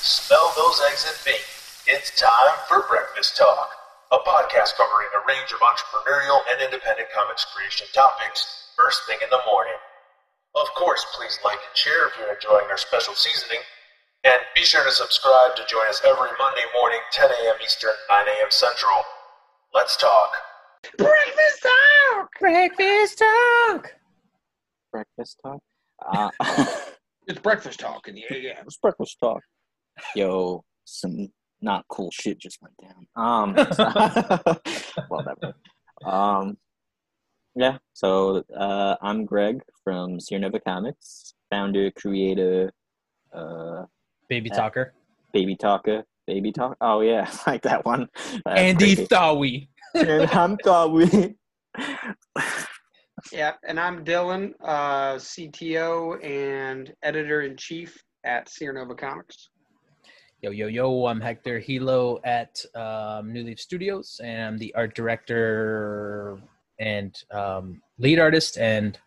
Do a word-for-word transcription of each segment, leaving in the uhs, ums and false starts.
Smell those eggs and bacon. It's time for Breakfast Talk, a podcast covering a range of entrepreneurial and independent comics creation topics first thing in the morning. Of course, please like and share if you're enjoying our special seasoning. And be sure to subscribe to join us every Monday morning, ten a.m. Eastern, nine a.m. Central. Let's talk. Breakfast Talk! Breakfast Talk! Breakfast Talk? Uh, it's Breakfast Talk. In the yeah, it's Breakfast Talk. Yo, some not cool shit just went down. Um, well, that um, yeah, so uh, I'm Greg from Sierra Nova Comics, founder, creator, uh, Baby Talker. Baby Talker. Baby Talker. Oh, yeah. I like that one. Uh, Andy Thawi. And I'm Thawi. Yeah, and I'm Dylan, uh, C T O and Editor-in-Chief at Sierra Nova Comics. Yo, yo, yo. I'm Hector Hilo at um, New Leaf Studios, and I'm the art director and um, lead artist and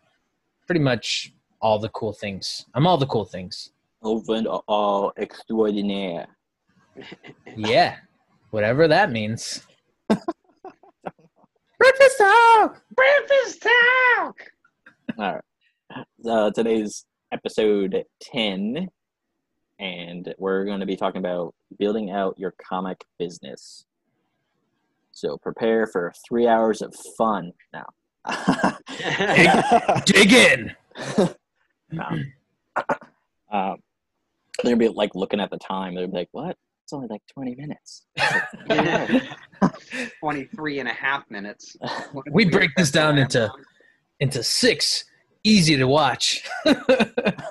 pretty much all the cool things. I'm all the cool things. Over and all extraordinaire. Yeah, whatever that means. Breakfast Talk! Breakfast Talk! All right. So today's episode ten, and we're going to be talking about building out your comic business. So prepare for three hours of fun now. dig, dig in! um, um, They're going to be like looking at the time. They're like, what? It's only like twenty minutes. twenty-three and a half minutes. We break this down into into six easy to watch.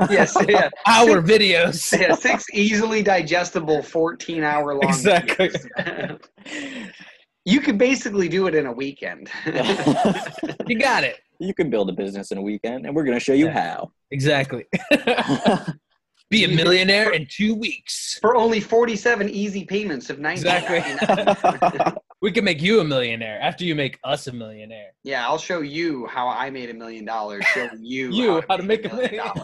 Yes. Yeah. Hour six, videos. Yeah, six easily digestible fourteen hour long exactly. videos. You could basically do it in a weekend. You got it. You can build a business in a weekend, and we're going to show you how. Exactly. Be a millionaire in two weeks. For only forty-seven easy payments of ninety. Exactly. We can make you a millionaire after you make us a millionaire. Yeah, I'll show you how I made a million dollars. Show you, you how, how to make a million, million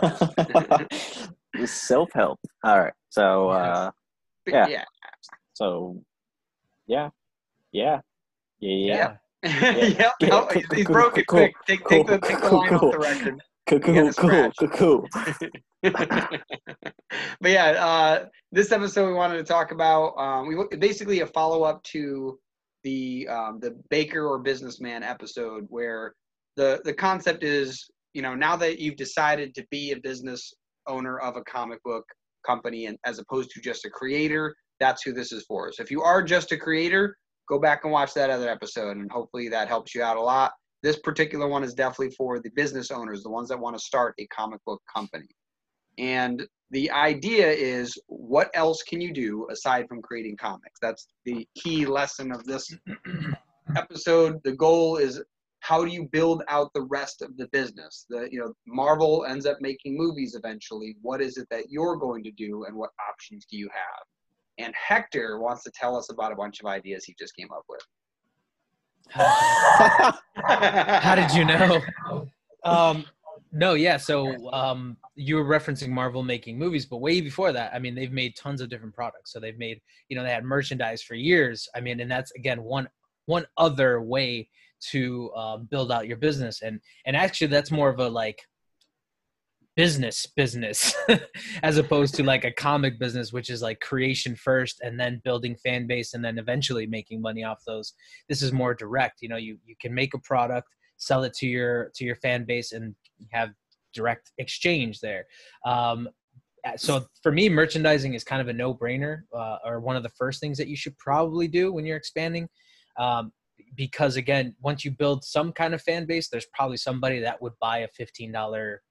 dollars. Self-help. All right. So, uh, yeah. yeah. So, yeah. Yeah. Yeah. Yeah. Yeah. yeah. He's broken quick. Take the line off the record. Cool, cool, cool, But yeah, uh, this episode we wanted to talk about um, we basically a follow up to the um, the baker or businessman episode, where the the concept is, you know, now that you've decided to be a business owner of a comic book company and as opposed to just a creator, that's who this is for. So if you are just a creator, go back and watch that other episode, and hopefully that helps you out a lot. This particular one is definitely for the business owners, the ones that want to start a comic book company. And the idea is, what else can you do aside from creating comics? That's the key lesson of this episode. The goal is, how do you build out the rest of the business? The, you know, Marvel ends up making movies eventually. What is it that you're going to do, and what options do you have? And Hector wants to tell us about a bunch of ideas he just came up with. How did you know? Um, no, yeah. So um, you were referencing Marvel making movies, but way before that, I mean, they've made tons of different products. So they've made, you know, they had merchandise for years. I mean, and that's again one one other way to uh, build out your business. And and actually, that's more of a like business business as opposed to like a comic business, which is like creation first and then building fan base and then eventually making money off those. This is more direct. You know, you you can make a product, sell it to your to your fan base, and have direct exchange there. Um, so for me, merchandising is kind of a no-brainer, uh, or one of the first things that you should probably do when you're expanding. Um, because again, once you build some kind of fan base, there's probably somebody that would buy a fifteen dollars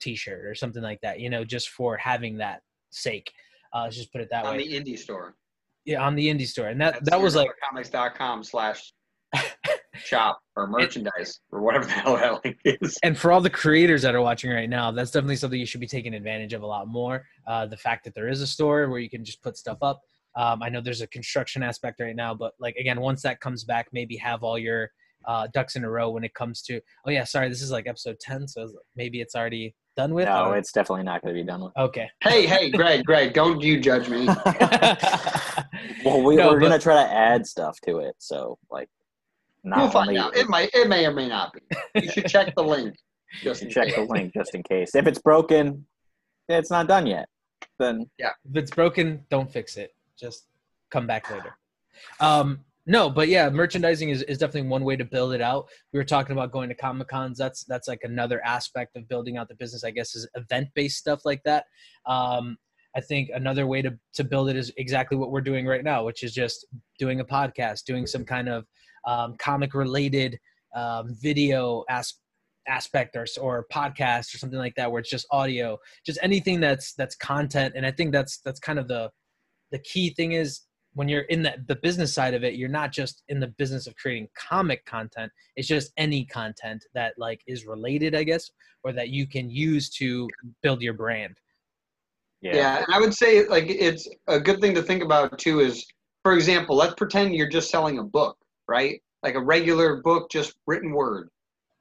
t-shirt or something like that, you know, just for having that sake. Uh, let's just put it that way. On the indie store. Yeah, on the indie store. And that, that was like comics dot com slash shop or merchandise or whatever the hell that link is. And for all the creators that are watching right now, that's definitely something you should be taking advantage of a lot more. Uh, the fact that there is a store where you can just put stuff up. Um, I know there's a construction aspect right now, but like, again, once that comes back, maybe have all your uh, ducks in a row when it comes to, oh yeah, sorry, this is like episode ten. So maybe it's already done with? No, or? It's definitely not going to be done with. Okay. Hey, hey, Greg, Greg, don't you judge me. Well, we, no, we're going to try to add stuff to it, so like. Not You'll find only, out. It might, it may or may not be. You should check the link. Just you check case. the link just in case. If it's broken, it's not done yet. Then yeah. If it's broken, don't fix it. Just come back later. Um, no, but yeah, merchandising is, is definitely one way to build it out. We were talking about going to Comic-Cons. That's that's like another aspect of building out the business, I guess, is event-based stuff like that. Um, I think another way to, to build it is exactly what we're doing right now, which is just doing a podcast, doing some kind of um, comic related um, video as- aspect or, or podcast or something like that, where it's just audio, just anything that's, that's content. And I think that's, that's kind of the, the key thing is when you're in the, the business side of it, you're not just in the business of creating comic content. It's just any content that like is related, I guess, or that you can use to build your brand. Yeah. yeah, and I would say like it's a good thing to think about too is, for example, let's pretend you're just selling a book, right? Like a regular book, just written word.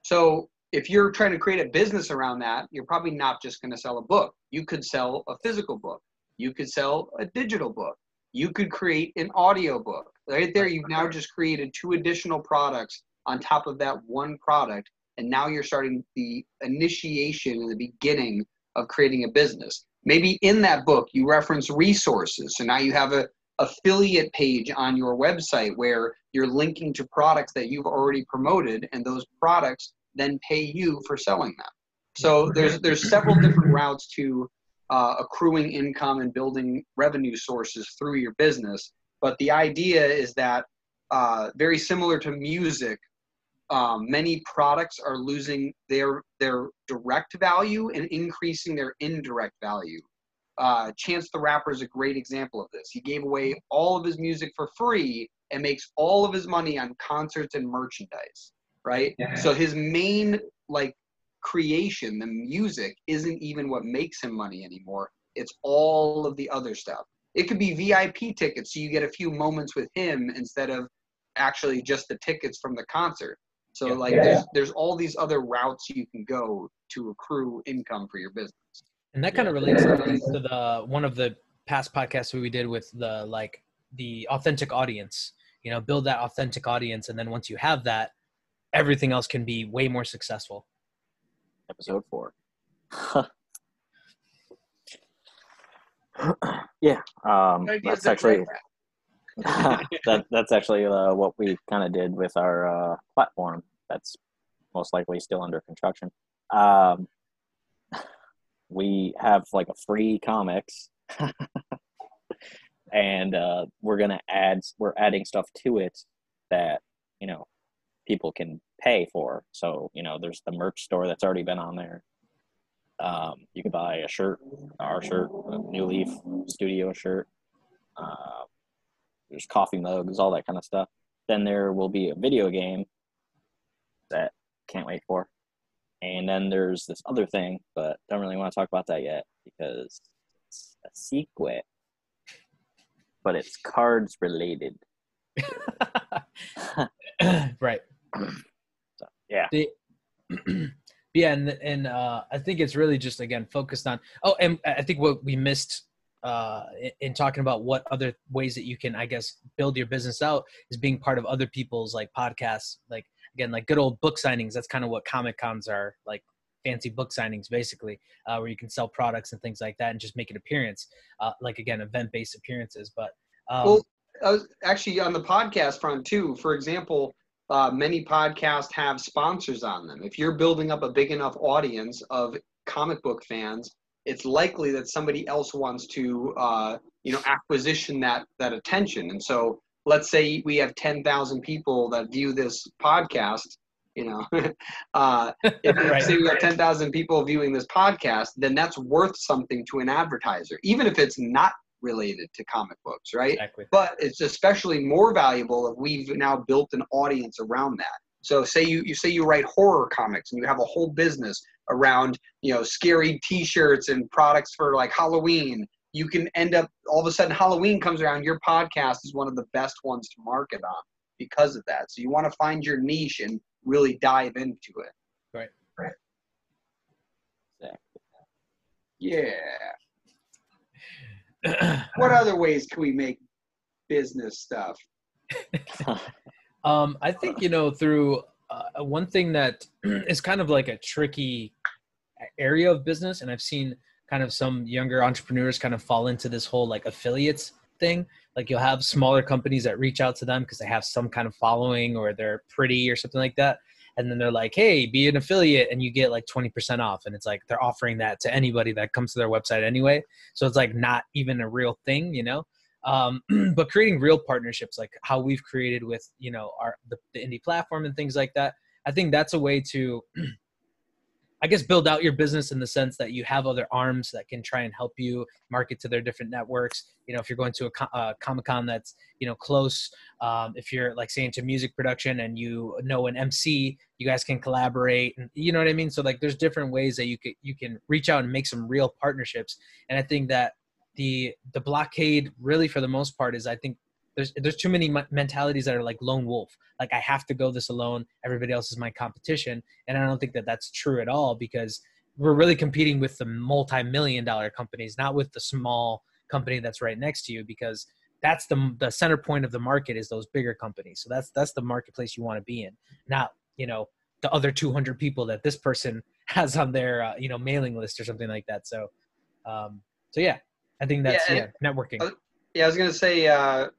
So if you're trying to create a business around that, you're probably not just going to sell a book. You could sell a physical book. You could sell a digital book. You could create an audio book. Right there, you've now just created two additional products on top of that one product, and now you're starting the initiation and the beginning of creating a business. Maybe in that book, you reference resources. So now you have an affiliate page on your website where you're linking to products that you've already promoted, and those products then pay you for selling them. So there's there's several different routes to uh, accruing income and building revenue sources through your business. But the idea is that uh, very similar to music, Um, many products are losing their their direct value and increasing their indirect value. Uh, Chance the Rapper is a great example of this. He gave away all of his music for free and makes all of his money on concerts and merchandise, right? Yeah. So his main like creation, the music, isn't even what makes him money anymore. It's all of the other stuff. It could be V I P tickets, so you get a few moments with him instead of actually just the tickets from the concert. So like yeah. there's, there's all these other routes you can go to accrue income for your business. And that kind of relates yeah. to the, one of the past podcasts we did with the, like the authentic audience, you know, build that authentic audience. And then once you have that, everything else can be way more successful. Episode four. yeah. Um, that's actually, that, that's actually uh, what we kind of did with our uh, platform that's most likely still under construction. Um, we have like a free comics and uh, we're going to add, we're adding stuff to it that, you know, people can pay for. So, you know, there's the merch store that's already been on there. Um, you can buy a shirt, our shirt, a New Leaf Studio shirt. Uh, There's coffee mugs, all that kind of stuff. Then there will be a video game that can't wait for. And then there's this other thing, but don't really want to talk about that yet because it's a secret. But it's cards related. Right. So, yeah. The, yeah, and and uh, I think it's really just, again, focused on – oh, and I think what we missed – Uh, in talking about what other ways that you can, I guess, build your business out is being part of other people's like podcasts, like again, like good old book signings. That's kind of what Comic Cons are, like fancy book signings, basically, uh, where you can sell products and things like that, and just make an appearance, uh, like again, event-based appearances. But um, well, I was actually on the podcast front too. For example, uh, many podcasts have sponsors on them. If you're building up a big enough audience of comic book fans, it's likely that somebody else wants to, uh, you know, acquisition that, that attention. And so let's say we have ten thousand people that view this podcast, you know, uh, if right, say we have right. ten thousand people viewing this podcast, then that's worth something to an advertiser, even if it's not related to comic books. Right. Exactly. But it's especially more valuable if we've now built an audience around that. So say you, you say you write horror comics and you have a whole business around, you know, scary t-shirts and products for like Halloween, you can end up all of a sudden Halloween comes around. Your podcast is one of the best ones to market on because of that. So you want to find your niche and really dive into it. Right. Right. Exactly. Yeah. What other ways can we make business stuff? um, I think, you know, through uh, one thing that is kind of like a tricky area of business, and I've seen kind of some younger entrepreneurs kind of fall into this whole like affiliates thing. Like you'll have smaller companies that reach out to them because they have some kind of following or they're pretty or something like that. And then they're like, hey, be an affiliate, and you get like twenty percent off. And it's like, they're offering that to anybody that comes to their website anyway. So it's like not even a real thing, you know? Um, but creating real partnerships, like how we've created with, you know, our, the, the indie platform and things like that. I think that's a way to, I guess, build out your business in the sense that you have other arms that can try and help you market to their different networks. You know, if you're going to a uh, Comic-Con that's, you know, close, um, if you're like say into music production and you know an M C, you guys can collaborate and you know what I mean? So like there's different ways that you can, you can reach out and make some real partnerships. And I think that the, the blockade really for the most part is I think there's, there's too many mentalities that are like lone wolf. Like I have to go this alone. Everybody else is my competition. And I don't think that that's true at all because we're really competing with the multi-million dollar companies, not with the small company that's right next to you, because that's the, the center point of the market is those bigger companies. So that's, that's the marketplace you want to be in, not, you know, the other two hundred people that this person has on their, uh, you know, mailing list or something like that. So, um, so yeah, I think that's yeah, yeah, networking. Yeah. I was going to say, uh,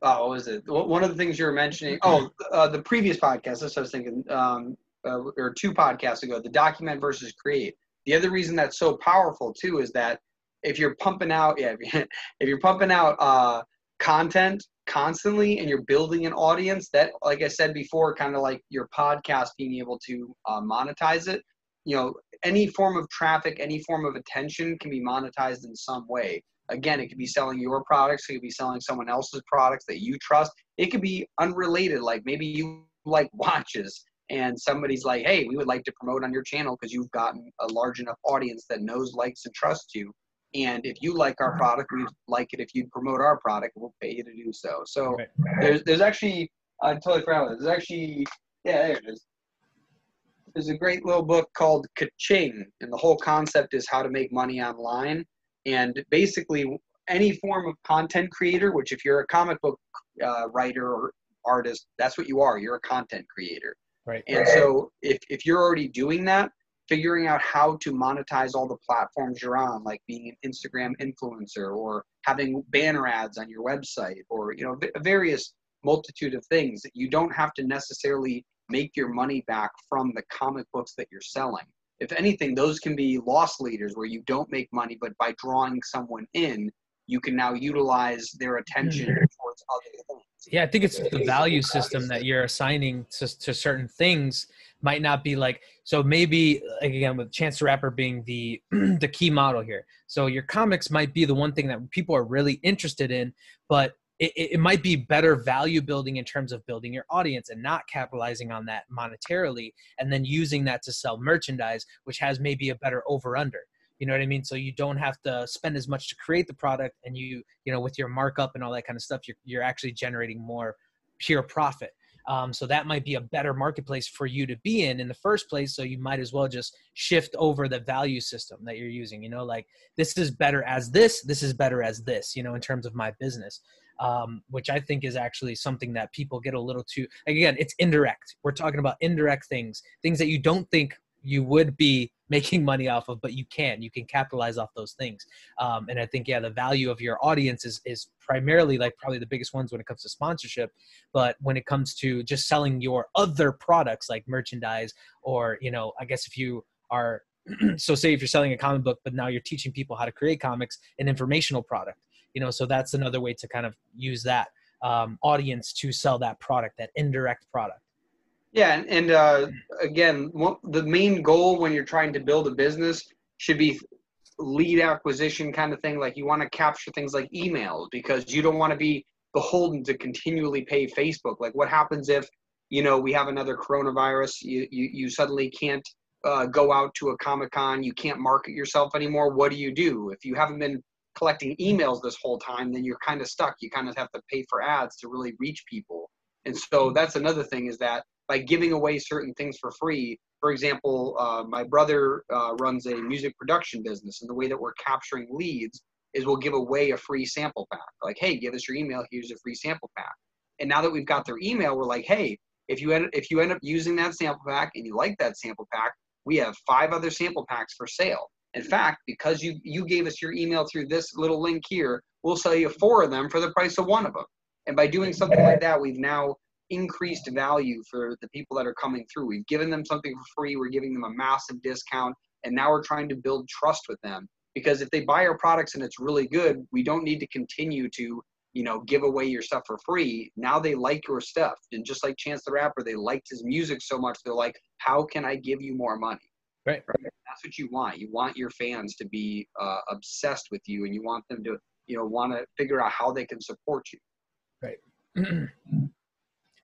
Oh, what was it? One of the things you were mentioning. Oh, uh, the previous podcast. That's what I was thinking, um, uh, or two podcasts ago, the document versus create. The other reason that's so powerful too is that if you're pumping out, yeah, if you're pumping out uh, content constantly and you're building an audience, that, like I said before, kind of like your podcast being able to uh, monetize it. You know, any form of traffic, any form of attention can be monetized in some way. Again, it could be selling your products. It could be selling someone else's products that you trust. It could be unrelated. Like maybe you like watches and somebody's like, hey, we would like to promote on your channel because you've gotten a large enough audience that knows, likes, and trusts you. And if you like our product, we'd like it if you'd promote our product. We'll pay you to do so. So right. there's there's actually, I totally forgot about it. There's actually, yeah, there it is. There's a great little book called Ka-Ching. And the whole concept is how to make money online. And basically any form of content creator, which if you're a comic book uh, writer or artist, that's what you are. You're a content creator. Right. And right. so if, if you're already doing that, figuring out how to monetize all the platforms you're on, like being an Instagram influencer or having banner ads on your website or, you know, various multitude of things, you don't have to necessarily make your money back from the comic books that you're selling. If anything, those can be loss leaders where you don't make money, but by drawing someone in, you can now utilize their attention mm-hmm. towards other things. Yeah, I think it's the value system that you're assigning to, to certain things might not be like, so maybe, like again, with Chance the Rapper being the, the key model here. So your comics might be the one thing that people are really interested in, but It, it might be better value building in terms of building your audience and not capitalizing on that monetarily and then using that to sell merchandise, which has maybe a better over under. You know what I mean? So you don't have to spend as much to create the product and you, you know, with your markup and all that kind of stuff, you're, you're actually generating more pure profit. Um, so that might be a better marketplace for you to be in in the first place. So you might as well just shift over the value system that you're using, you know, like this is better as this, this is better as this, you know, in terms of my business. Um, which I think is actually something that people get a little too, again, it's indirect. We're talking about indirect things, things that you don't think you would be making money off of, but you can, you can capitalize off those things. Um, and I think, yeah, the value of your audience is, is primarily like probably the biggest ones when it comes to sponsorship, but when it comes to just selling your other products like merchandise or, you know, I guess if you are, so say if you're selling a comic book, but now you're teaching people how to create comics, an informational product. You know, so that's another way to kind of use that um, audience to sell that product, that indirect product. Yeah. And, and uh, again, one, the main goal when you're trying to build a business should be lead acquisition kind of thing. Like you want to capture things like emails because you don't want to be beholden to continually pay Facebook. Like what happens if, you know, we have another coronavirus, you, you, you suddenly can't uh, go out to a Comic-Con, you can't market yourself anymore. What do you do? If you haven't been collecting emails this whole time, then you're kind of stuck. You kind of have to pay for ads to really reach people. And so that's another thing is that by giving away certain things for free. For example, uh, my brother uh, runs a music production business, and the way that we're capturing leads is we'll give away a free sample pack. Like, hey, give us your email, here's a free sample pack. And now that we've got their email, we're like, hey, if you end, if you end up using that sample pack and you like that sample pack, we have five other sample packs for sale. In fact, because you, you gave us your email through this little link here, we'll sell you four of them for the price of one of them. And by doing something like that, we've now increased value for the people that are coming through. We've given them something for free. We're giving them a massive discount. And now we're trying to build trust with them, because if they buy our products and it's really good, we don't need to continue to, you know, give away your stuff for free. Now they like your stuff. And just like Chance the Rapper, they liked his music so much. They're like, how can I give you more money? Right. Right? That's what you want. You want your fans to be uh, obsessed with you, and you want them to, you know, want to figure out how they can support you. Right.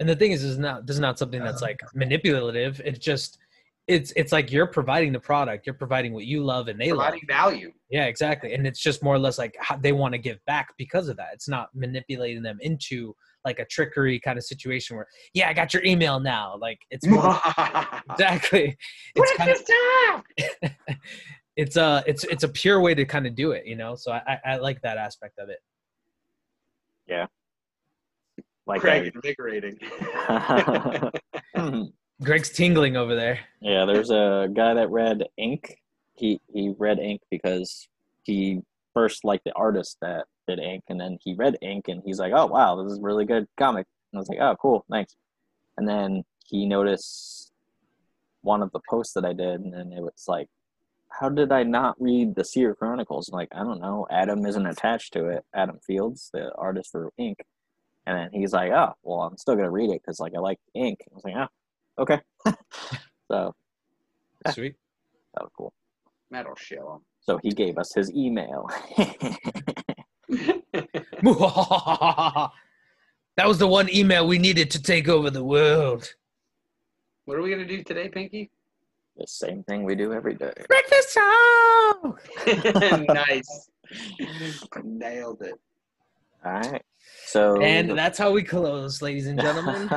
And the thing is, is not, this is not something that's like manipulative. It's just, it's, it's like you're providing the product, you're providing what you love, and they providing love. Value. Yeah, exactly. And it's just more or less like how they want to give back because of that. It's not manipulating them into like a trickery kind of situation where, yeah, I got your email now. Like it's more, exactly. It's kind of, it's a, it's, it's a pure way to kind of do it, you know? So I, I like that aspect of it. Yeah. Like Greg, invigorating. Greg's tingling over there. Yeah, there's a guy that read Ink. He he read Ink because he first liked the artist that did Ink, and then he read Ink, and he's like, oh, wow, this is a really good comic. And I was like, oh, cool, thanks. And then he noticed one of the posts that I did, and it was like, how did I not read the Seer Chronicles? I'm like, I don't know. Adam isn't attached to it. Adam Fields, the artist for Ink. And then he's like, oh, well, I'm still going to read it because, like, I like Ink. I was like, oh, okay. So. Sweet. That was cool. That'll show him. So he gave us his email. That was the one email we needed to take over the world. What are we going to do today, Pinky? The same thing we do every day. Breakfast song! Nice. Nailed it. All right. So, and that's how we close, ladies and gentlemen.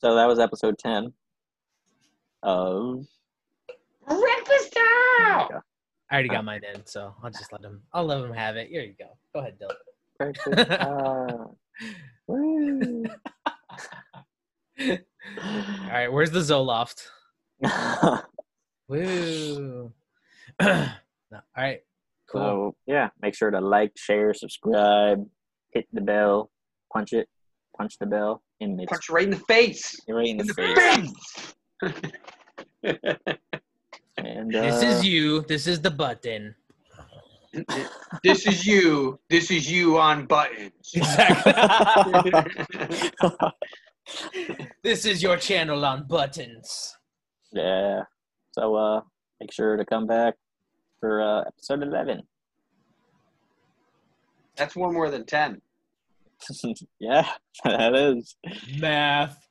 So that was episode ten of Breakfast Time. I already got mine in, so I'll just let him. I'll let him have it. Here you go. Go ahead, Dylan. Breakfast Time. Woo. All right, where's the Zoloft? Woo. No. All right, cool. So, yeah, make sure to like, share, subscribe, hit the bell, punch it, punch the bell, in mid- punch right in the face, right in, in the, the face. face. And uh, this is you. This is the button. This is you. This is you on buttons. Exactly. This is your channel on buttons. Yeah. So, uh, make sure to come back for uh, episode eleven. That's one more than ten. Yeah, that is. Math.